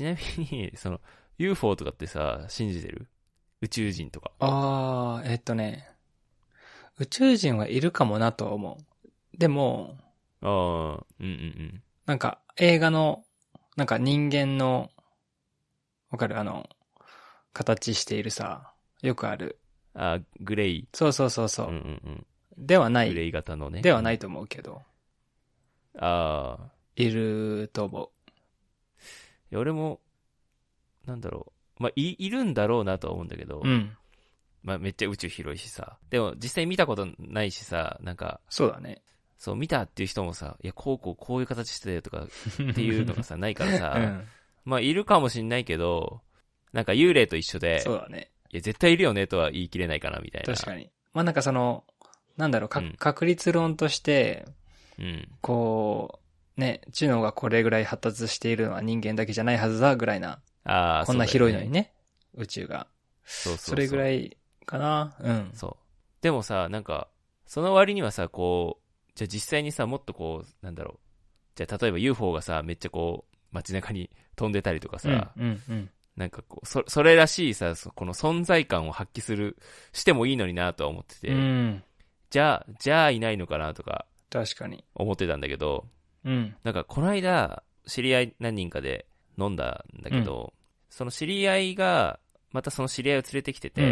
ちなみにその UFO とかってさ、信じてる？宇宙人とか。ああ、宇宙人はいるかもなとは思う。でも、ああ、うんうんうん。なんか映画のなんか人間のわかる形しているさ、よくある。あ、グレイ。そうそうそうそう。うんうんうん、ではない。グレイ型のね。ではないと思うけど。ああ。いると思う。いや俺もなんだろう、まあ、いるんだろうなとは思うんだけど、うん、まあめっちゃ宇宙広いしさ、でも実際見たことないしさ、なんかそうだね。そう見たっていう人もさ、いやこういう形してたよとかっていうのがさないからさ、うん、まあいるかもしんないけど、なんか幽霊と一緒で、そうだね。いや絶対いるよねとは言い切れないかなみたいな。確かに。まあなんかそのなんだろう、うん、確率論として、うん、こう。ね、知能がこれぐらい発達しているのは人間だけじゃないはずだぐらいな、あこんな広いのに ね宇宙がそうそれぐらいかな、うん、そうでもさ、なんかその割にはさ、こうじゃあ実際にさ、もっとこうなんだろう、じゃあ例えば UFO がさめっちゃこう街中に飛んでたりとかさ、うんうんうん、なんかこうそれらしいさ、この存在感を発揮してもいいのになとは思ってて、うん、じゃあいないのかなとか確かに思ってたんだけど。うん、なんかこの間知り合い何人かで飲んだんだけど、うん、その知り合いがまたその知り合いを連れてきてて、う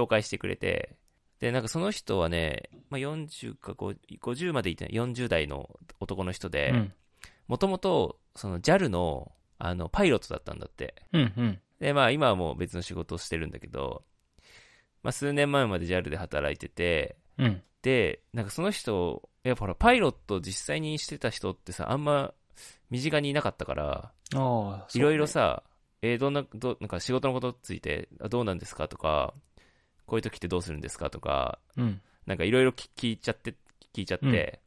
ん、紹介してくれて、でなんかその人はね、まあ、40か50までいってない40代の男の人で、もともとJAL の、パイロットだったんだって、うんうん、でまあ今はもう別の仕事をしてるんだけど、まあ、数年前まで JAL で働いてて、うん、でなんかその人やっぱほらパイロット実際にしてた人ってさあんま身近にいなかったから、あ、ね、いろいろさ、なんか仕事のことについてどうなんですかとか、こういう時ってどうするんですかとか、うん、なんかいろいろ聞いちゃって、うん、で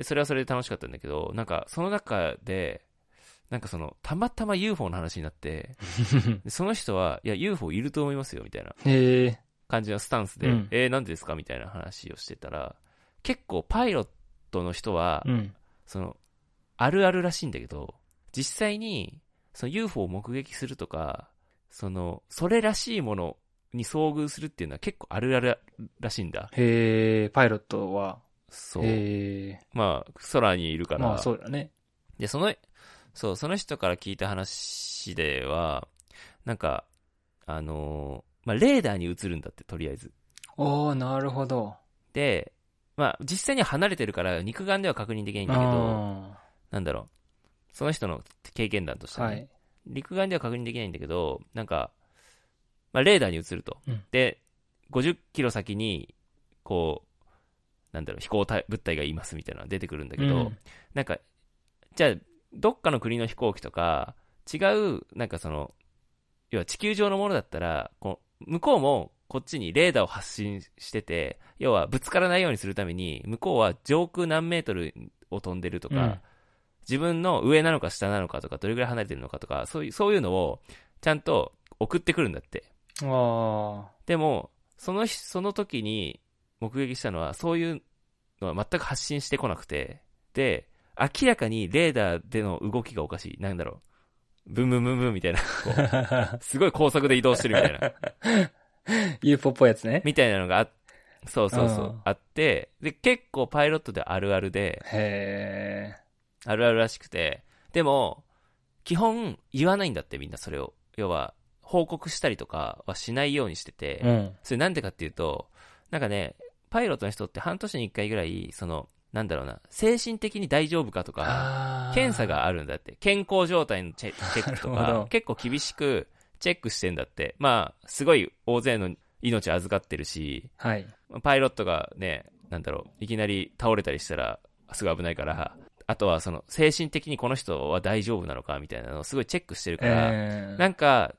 それはそれで楽しかったんだけど、なんかその中でなんかそのたまたま UFO の話になってその人はいや UFO いると思いますよみたいな感じのスタンスで、うん、なんでですかみたいな話をしてたら、結構パイロットの人は、うん、そのあるあるらしいんだけど、実際にその UFO を目撃するとか、それらしいものに遭遇するっていうのは結構あるあるらしいんだ。へえ、パイロットはそう。へえ。まあ空にいるから。まあそうだね。でその人から聞いた話では、なんかまあレーダーに映るんだって、とりあえず。おお、なるほど。で。まあ、実際には離れてるから肉眼では確認できないんだけど、なんだろう、その人の経験談としてね、はい、陸眼では確認できないんだけど、なんか、まあ、レーダーに映ると、うん、で50キロ先にこうなんだろう、飛行物体がいますみたいなのが出てくるんだけど、うん、なんかじゃあどっかの国の飛行機とか違う、なんか要は地球上のものだったら向こうもこっちにレーダーを発信してて、要はぶつからないようにするために向こうは上空何メートルを飛んでるとか、うん、自分の上なのか下なのかとかどれぐらい離れてるのかとか、そういうのをちゃんと送ってくるんだって。あ、でもその時に目撃したのはそういうのは全く発信してこなくて、で明らかにレーダーでの動きがおかしい、なんだろう、ブンブンブンブンみたいなすごい高速で移動してるみたいなUFO っぽいやつねみたいなのがそうそうあって、で結構パイロットであるあるで、へー、あるあるらしくて、でも基本言わないんだって、みんなそれを、要は報告したりとかはしないようにしてて、うん、それなんでかっていうと、なんかね、パイロットの人って半年に1回ぐらいなんだろうな、精神的に大丈夫かとか検査があるんだって、健康状態のチェックとか結構厳しくチェックしてんだって。まあすごい大勢の命預かってるし、はい、パイロットがね、なんだろう、いきなり倒れたりしたらすごい危ないから、あとは精神的にこの人は大丈夫なのかみたいなのをすごいチェックしてるから、なんか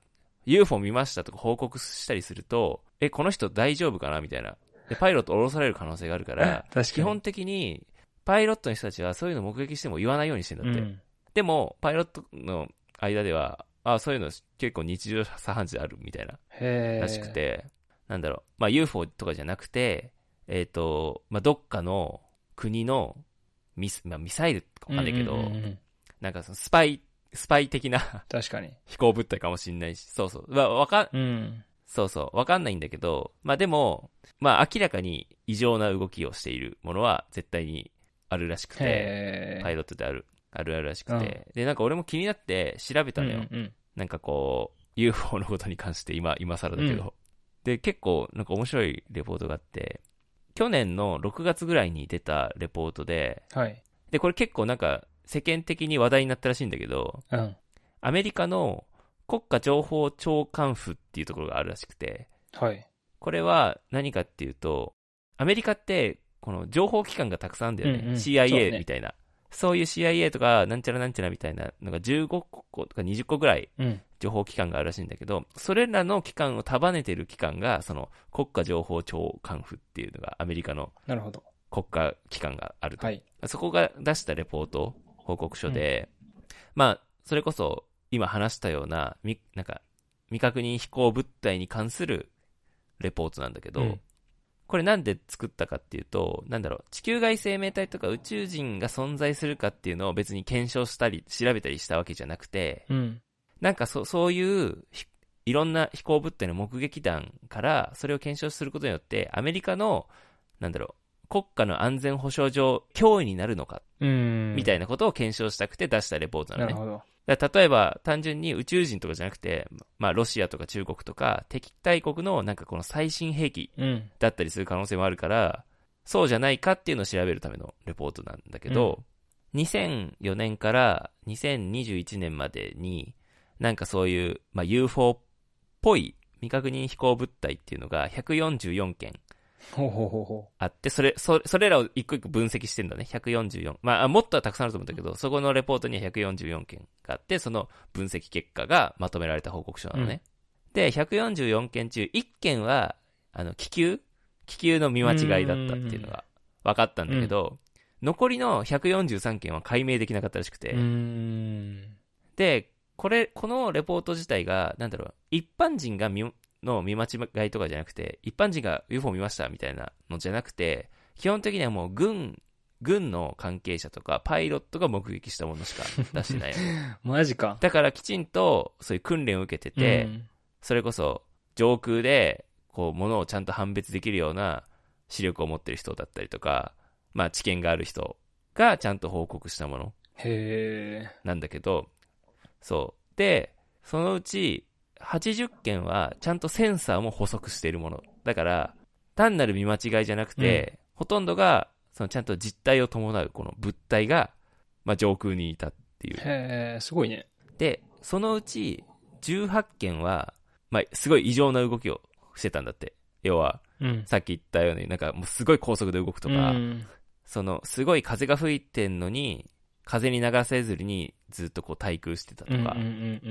UFO 見ましたとか報告したりすると、この人大丈夫かなみたいな、でパイロット降ろされる可能性があるから基本的にパイロットの人たちはそういうの目撃しても言わないようにしてんだって、うん、でもパイロットの間ではあ、そういうの結構日常茶飯事あるみたいならしくて、なんだろう、まあ UFO とかじゃなくて、まあどっかの国のまあ、ミサイルとかわかんないけど、なんかスパイスパイ的な確かに飛行物体かもしんないし、そうそう、まあ、うん、そうそうわかんないんだけど、まあでもまあ明らかに異常な動きをしているものは絶対にあるらしくて、パイロットであるらしくて、うん、でなんか俺も気になって調べたのよ、うんうん、なんかこう UFO のことに関して今更だけど、うん、で結構なんか面白いレポートがあって、去年の6月ぐらいに出たレポートで、はい、でこれ結構なんか世間的に話題になったらしいんだけど、うん、アメリカの国家情報長官府っていうところがあるらしくて、はい、これは何かっていうと、アメリカってこの情報機関がたくさんあるんだよね、うんうん、CIA みたいな、そういう CIA とかなんちゃらなんちゃらみたいなのが15個とか20個ぐらい情報機関があるらしいんだけど、うん、それらの機関を束ねてる機関がその国家情報長官府っていうのがアメリカの国家機関があると、はい、そこが出したレポート報告書で、うん、まあそれこそ今話したような、なんか未確認飛行物体に関するレポートなんだけど、うん、これなんで作ったかっていうと、なんだろう、地球外生命体とか宇宙人が存在するかっていうのを別に検証したり調べたりしたわけじゃなくて、うん、なんかそういういろんな飛行物体の目撃談からそれを検証することによって、アメリカのなんだろう、国家の安全保障上脅威になるのかみたいなことを検証したくて出したレポートなのね。なるほど。だから例えば単純に宇宙人とかじゃなくて、まあ、ロシアとか中国とか敵対国のなんかこの最新兵器だったりする可能性もあるから、うん、そうじゃないかっていうのを調べるためのレポートなんだけど、うん、2004年から2021年までになんかそういう、まあ、UFO っぽい未確認飛行物体っていうのが144件あって、それらを一個一個分析してるんだね。144、まあもっとはたくさんあると思うんだけど、そこのレポートには144件があって、その分析結果がまとめられた報告書なのね、うん、で144件中1件は気球の見間違いだったっていうのが分かったんだけど、うん、残りの143件は解明できなかったらしくて、うーん、でこのレポート自体がなんだろう、一般人が見間違いとかじゃなくて、一般人が UFO 見ましたみたいなのじゃなくて、基本的にはもう軍の関係者とかパイロットが目撃したものしか出してないマジか。だからきちんとそういう訓練を受けてて、うん、それこそ上空でこう物をちゃんと判別できるような視力を持ってる人だったりとか、まあ知見がある人がちゃんと報告したものなんだけど、そうで、そのうち80件はちゃんとセンサーも補足しているものだから、単なる見間違いじゃなくて、うん、ほとんどがそのちゃんと実態を伴うこの物体が、まあ、上空にいたっていう。へー、すごいね。でそのうち18件は、まあ、すごい異常な動きをしてたんだって。要は、うん、さっき言ったようになんかもうすごい高速で動くとか、うん、そのすごい風が吹いてんのに風に流せずにずっとこう滞空してたとか、うんうんうんう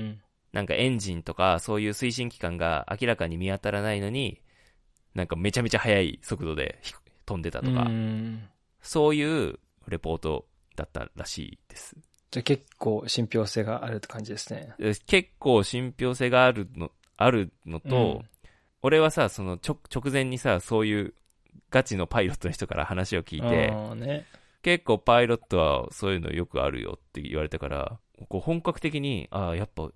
ん、なんかエンジンとかそういう推進機関が明らかに見当たらないのに、なんかめちゃめちゃ速い速度で飛んでたとか、そういうレポートだったらしいです。じゃあ結構信憑性があるって感じですね。結構信憑性があるのと、うん、俺はさ、その直前にさ、そういうガチのパイロットの人から話を聞いて、あ、ね、結構パイロットはそういうのよくあるよって言われたから、こう本格的に、あ、やっぱ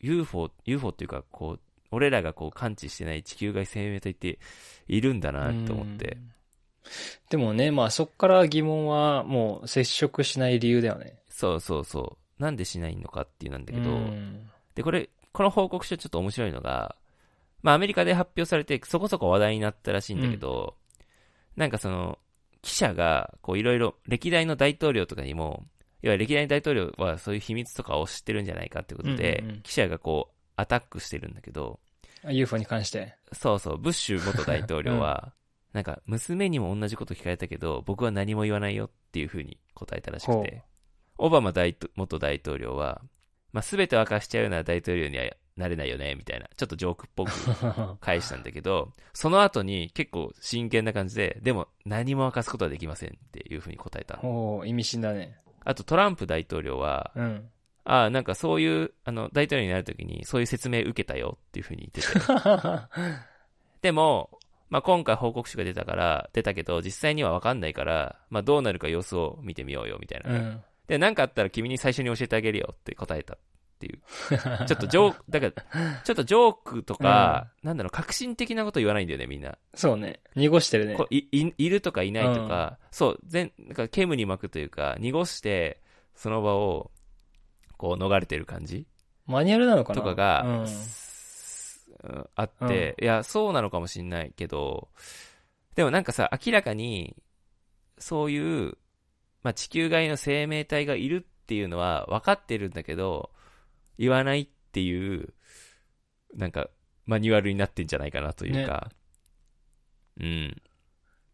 UFO っていうか、こう俺らがこう感知してない地球外生命体っているんだなと思って。でもね、まあそっから疑問はもう接触しない理由だよね。そうそうそう。なんでしないのかっていうなんだけど、でこの報告書ちょっと面白いのが、まあアメリカで発表されてそこそこ話題になったらしいんだけど、うん、なんかその記者がこういろいろ歴代の大統領とかにも。要は歴代大統領はそういう秘密とかを知ってるんじゃないかってことで、うんうんうん、記者がこうアタックしてるんだけど、 UFO に関して、そうそう、ブッシュ元大統領は、うん、なんか娘にも同じこと聞かれたけど僕は何も言わないよっていう風に答えたらしくて、オバマ元大統領は、まあ、全てを明かしちゃうような大統領にはなれないよねみたいなちょっとジョークっぽく返したんだけどその後に結構真剣な感じで、でも何も明かすことはできませんっていう風に答えた。おー、意味深だね。あとトランプ大統領は、うん、あ、なんかそういう大統領になるときにそういう説明受けたよっていう風に言っててでも、まあ、今回報告書が出たけど実際には分かんないから、まあ、どうなるか様子を見てみようよみたいな、うん、で、なんかあったら君に最初に教えてあげるよって答えたっっていうちょっとだからちょっとジョークとか、うん、なんだろう、革新的なこと言わないんだよねみんな。そうね、濁してるね。いるとかいないとか、うん、そうなんか煙に巻くというか濁してその場をこう逃れてる感じ、マニュアルなのかなとかが、うん、あって、うん、いやそうなのかもしれないけど、でもなんかさ、明らかにそういう、まあ、地球外の生命体がいるっていうのは分かってるんだけど言わないっていうなんかマニュアルになってんじゃないかなというか、ね、うん、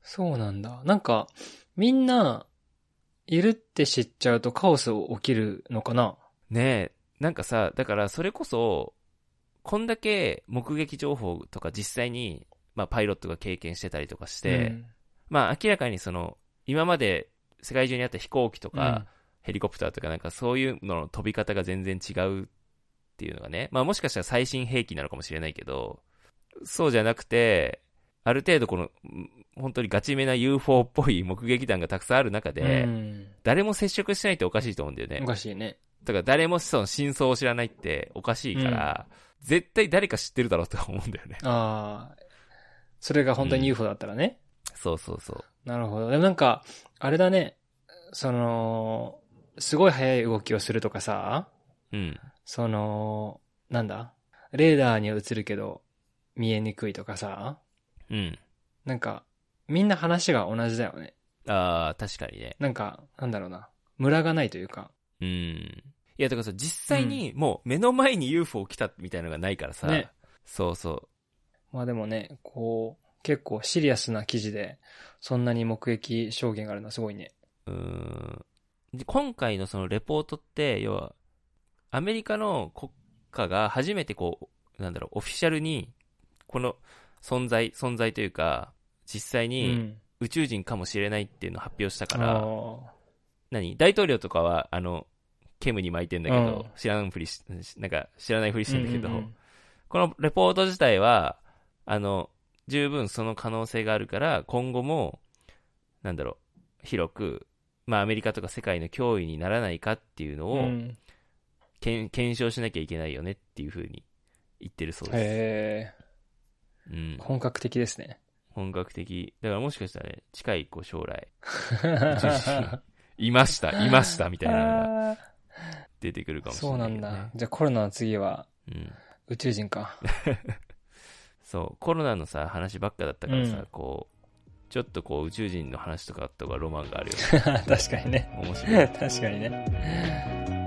そうなんだ。なんかみんないるって知っちゃうとカオス起きるのかな。ねえ、なんかさ、だからそれこそこんだけ目撃情報とか実際に、まあ、パイロットが経験してたりとかして、うん、まあ明らかにその今まで世界中にあった飛行機とか、うん、ヘリコプターとかなんかそういうのの飛び方が全然違うっていうのがね、まあもしかしたら最新兵器なのかもしれないけど、そうじゃなくてある程度この本当にガチめな UFO っぽい目撃談がたくさんある中で、うん、誰も接触しないっておかしいと思うんだよね。おかしいね。だから誰もその真相を知らないっておかしいから、うん、絶対誰か知ってるだろうと思うんだよね。ああ、それが本当に UFO だったらね、うん、そうそうそう、なるほど。でもなんかあれだね、そのすごい速い動きをするとかさ、うん、そのなんだレーダーには映るけど見えにくいとかさ、うん、なんかみんな話が同じだよね。ああ確かにね。なんかなんだろうな、ムラがないというか、うん、いやだからさ実際にもう目の前に UFO 来たみたいなのがないからさ、ね、そうそう。まあでもね、こう結構シリアスな記事でそんなに目撃証言があるのはすごいね。今回のそのレポートって要はアメリカの国家が初めてこうなんだろう、オフィシャルにこの存在というか実際に宇宙人かもしれないっていうのを発表したから、うん、大統領とかは煙に巻いてんだけど、うん、なんか知らないふりしてんだけど、うんうんうん、このレポート自体は十分その可能性があるから今後もなんだろう、広くまあ、アメリカとか世界の脅威にならないかっていうのを、うん、検証しなきゃいけないよねっていう風に言ってるそうです。へー、うん、本格的ですね。本格的だからもしかしたらね、近い将来いましたみたいなのが出てくるかもしれない、ね、そうなんだ。じゃあコロナの次は、うん、宇宙人かそうコロナのさ話ばっかだったからさ、うん、こうちょっとこう宇宙人の話とかあった方がロマンがあるよね確かにね、面白い確かにね